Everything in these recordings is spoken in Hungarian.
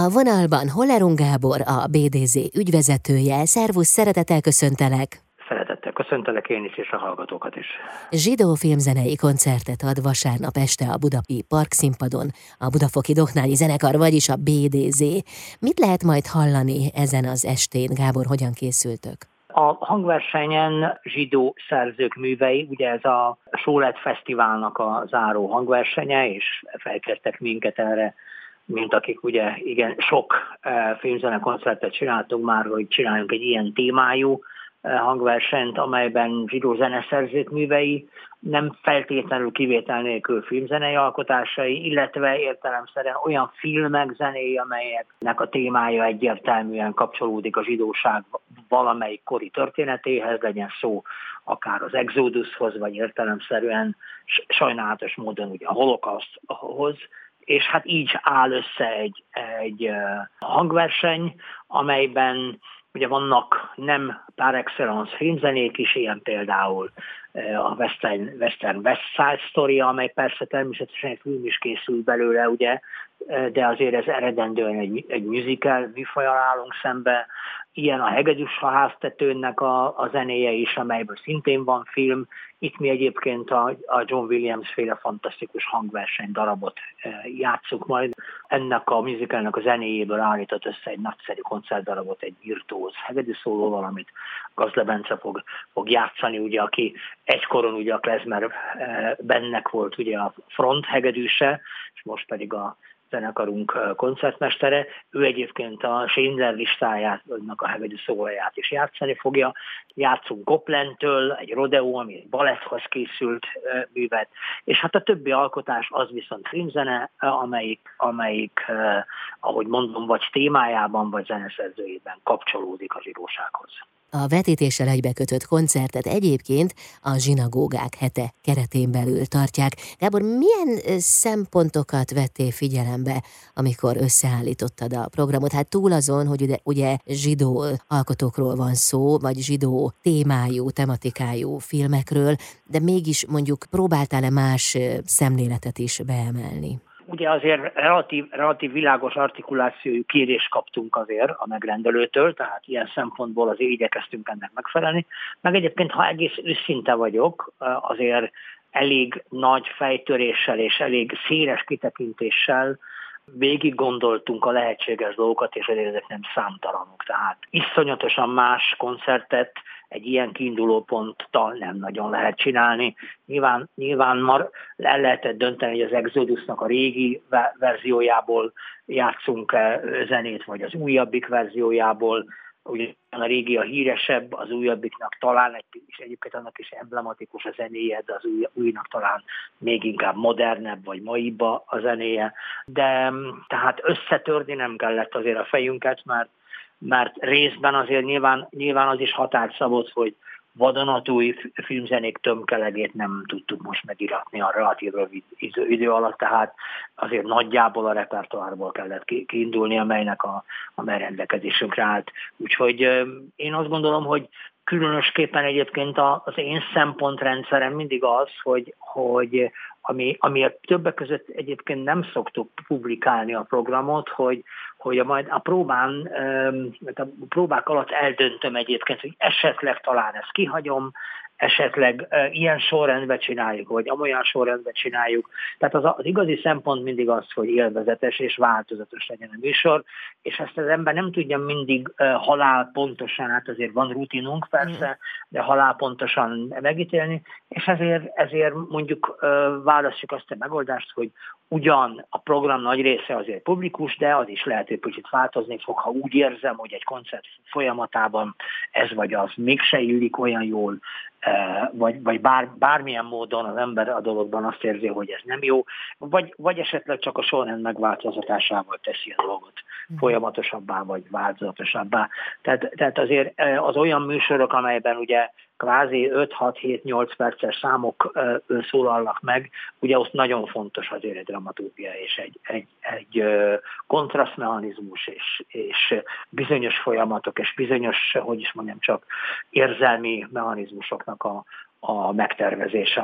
A vonalban Hollerung Gábor, a BDZ ügyvezetője. Szervusz, szeretettel köszöntelek! Szeretettel köszöntelek én is, és a hallgatókat is. Zsidó filmzenei koncertet ad vasárnap este a budapesti Parkszínpadon a Budafoki Dohnányi Zenekar, vagyis a BDZ. Mit lehet majd hallani ezen az estén, Gábor, hogyan készültök? A hangversenyen zsidó szerzők művei, ugye ez a Sólet Fesztiválnak a záró hangversenye, és felkértek minket erre, mint akik ugye igen sok filmzene koncertet csináltunk már, hogy csináljunk egy ilyen témájú hangversenyt, amelyben zsidó zeneszerzők művei, nem feltétlenül kivétel nélkül filmzenei alkotásai, illetve értelemszerűen olyan filmek zenéi, amelyeknek a témája egyértelműen kapcsolódik a zsidóság valamelyik kori történetéhez, legyen szó akár az Exodushoz, vagy értelemszerűen sajnálatos módon ugye a Holocausthoz, és hát így áll össze egy hangverseny, amelyben ugye vannak nem par excellence filmzenék is, ilyen például a West Side Story, amely persze természetesen egy film is készül belőle, ugye, de azért ez eredendően egy musical, műfajjal állunk szembe. Ilyen a Hegedűs háztetőnnek a zenéje is, amelyből szintén van film. Itt mi egyébként a John Williams féle fantasztikus hangverseny darabot játsszuk majd. Ennek a musicalnek a zenéjéből állított össze egy nagyszerű koncertdarabot, egy virtuóz hegedűszólóval, amit Gazle Bence fog játszani, ugye, aki egykoron ugye a Klezmer bennek volt ugye a front hegedűse, és most pedig a zenekarunk koncertmestere. Ő egyébként a Schindler listájának a hegedűszólóját is játszani fogja. Játszunk Coplandtől egy rodeó, ami egy baletthoz készült művet. És hát a többi alkotás az viszont filmzene, amelyik ahogy mondom, vagy témájában, vagy zeneszerzőjében kapcsolódik a zsidósághoz. A vetítéssel egybekötött koncertet egyébként a Zsinagógák hete keretén belül tartják. Gábor, milyen szempontokat vettél figyelembe, amikor összeállítottad a programot? Hát túl azon, hogy ugye zsidó alkotókról van szó, vagy zsidó témájú, tematikájú filmekről, de mégis mondjuk próbáltál-e más szemléletet is beemelni? Ugye azért relatív világos artikulációjú kérést kaptunk azért a megrendelőtől, tehát ilyen szempontból azért igyekeztünk ennek megfelelni. Meg egyébként, ha egész őszinte vagyok, azért elég nagy fejtöréssel és elég széles kitekintéssel végig gondoltunk a lehetséges dolgokat, és ezek nem számtalanok. Tehát iszonyatosan más koncertet egy ilyen kiindulóponttal nem nagyon lehet csinálni. Nyilván már el lehetett dönteni, hogy az Exodusnak a régi verziójából játszunk zenét, vagy az újabbik verziójából. Ugye a régi a híresebb, az újabbiknak talán, és egyébként annak is emblematikus a zenéje, de az újnak talán még inkább modernebb, vagy maiba a zenéje. De tehát összetörni nem kellett azért a fejünket, mert részben azért nyilván az is határt szabott, hogy vadonatúj filmzenék tömkelegét nem tudtuk most megiratni a relatív rövid idő alatt, tehát azért nagyjából a repertoárból kellett kiindulni, amely rendelkezésünkre állt. Úgyhogy én azt gondolom, hogy különösképpen egyébként az én szempontrendszerem mindig az, hogy ami a többek között egyébként nem szoktuk publikálni a programot, hogy majd a próbák alatt eldöntöm egyébként, hogy esetleg talán ezt kihagyom, esetleg ilyen sorrendben csináljuk, vagy amolyan sorrendben csináljuk. Tehát az igazi szempont mindig az, hogy élvezetes és változatos legyen a műsor, és ezt az ember nem tudja mindig halálpontosan, hát azért van rutinunk persze, de halálpontosan megítélni, és ezért mondjuk választjuk azt a megoldást, hogy ugyan a program nagy része azért publikus, de az is lehet, hogy kicsit változni fog, ha úgy érzem, hogy egy koncert folyamatában ez vagy az mégse illik olyan jól, vagy bármilyen módon az ember a dologban azt érzi, hogy ez nem jó, vagy esetleg csak a sorrend megváltoztatásával teszi a dolgot folyamatosabbá, vagy változatosabbá. Tehát azért az olyan műsorok, amelyben ugye kvázi 5-6-7-8 perces számok szólalnak meg, ugye ott nagyon fontos azért egy dramaturgia és egy kontrasztmechanizmus és bizonyos folyamatok és bizonyos, hogy is mondjam, csak érzelmi mechanizmusoknak a a megtervezése,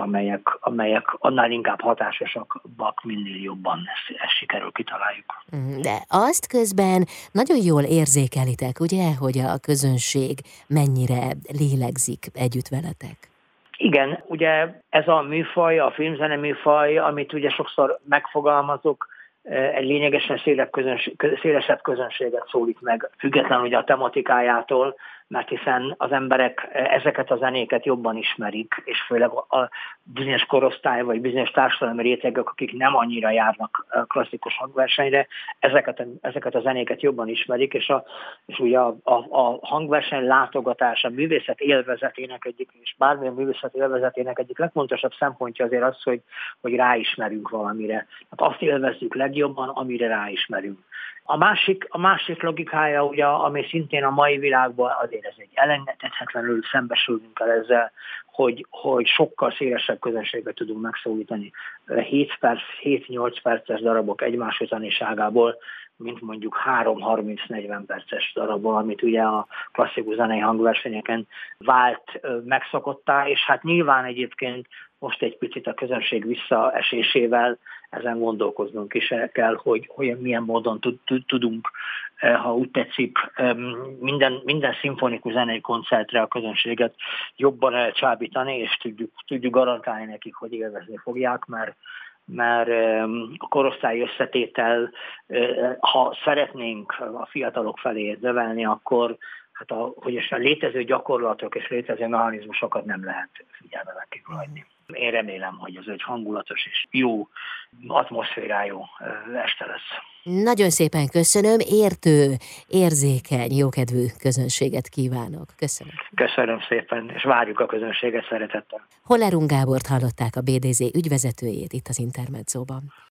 amelyek annál inkább hatásosak, minél jobban ezt sikerül kitaláljuk. De azt közben nagyon jól érzékelitek, ugye, hogy a közönség mennyire lélegzik együtt veletek? Igen, ugye ez a műfaj, a filmzene műfaj, amit ugye sokszor megfogalmazok, egy lényegesen szélesebb közönséget szólít meg, függetlenül ugye a tematikájától, mert hiszen az emberek ezeket a zenéket jobban ismerik, és főleg a bizonyos korosztály vagy bizonyos társadalmi rétegek, akik nem annyira járnak klasszikus hangversenyre, ezeket a zenéket jobban ismerik, és ugye a hangverseny látogatása, a művészet élvezetének egyik, és bármilyen művészet élvezetének egyik legfontosabb szempontja azért az, hogy ráismerünk valamire. Hát azt élvezzük legjobban, amire ráismerünk. A másik logikája, ugye, ami szintén a mai világban azért ez egy elengedhetetlenül szembesülünk kell ezzel, hogy sokkal szélesebb közönséget tudunk megszólítani 7-8 perces darabok egymás utániságából, mint mondjuk 3-30-40 perces darabból, amit ugye a klasszikus zenei hangversenyeken vált megszokottá, és hát nyilván egyébként most egy picit a közönség visszaesésével ezen gondolkoznunk is kell, hogy milyen módon tudunk, ha úgy tetszik, minden szimfonikus zenei koncertre a közönséget jobban elcsábítani, és tudjuk garantálni nekik, hogy élvezni fogják, mert a korosztály összetétel, ha szeretnénk a fiatalok felé növelni, akkor hát a létező gyakorlatok és létező mechanizmusokat nem lehet figyelmebe kihagyni. Én remélem, hogy ez egy hangulatos és jó, atmoszférájú este lesz. Nagyon szépen köszönöm, értő, érzékeny, jókedvű közönséget kívánok. Köszönöm. Köszönöm szépen, és várjuk a közönséget szeretettel. Hollerung Gábort hallották, a BDZ ügyvezetőjét itt az Intermezzóban.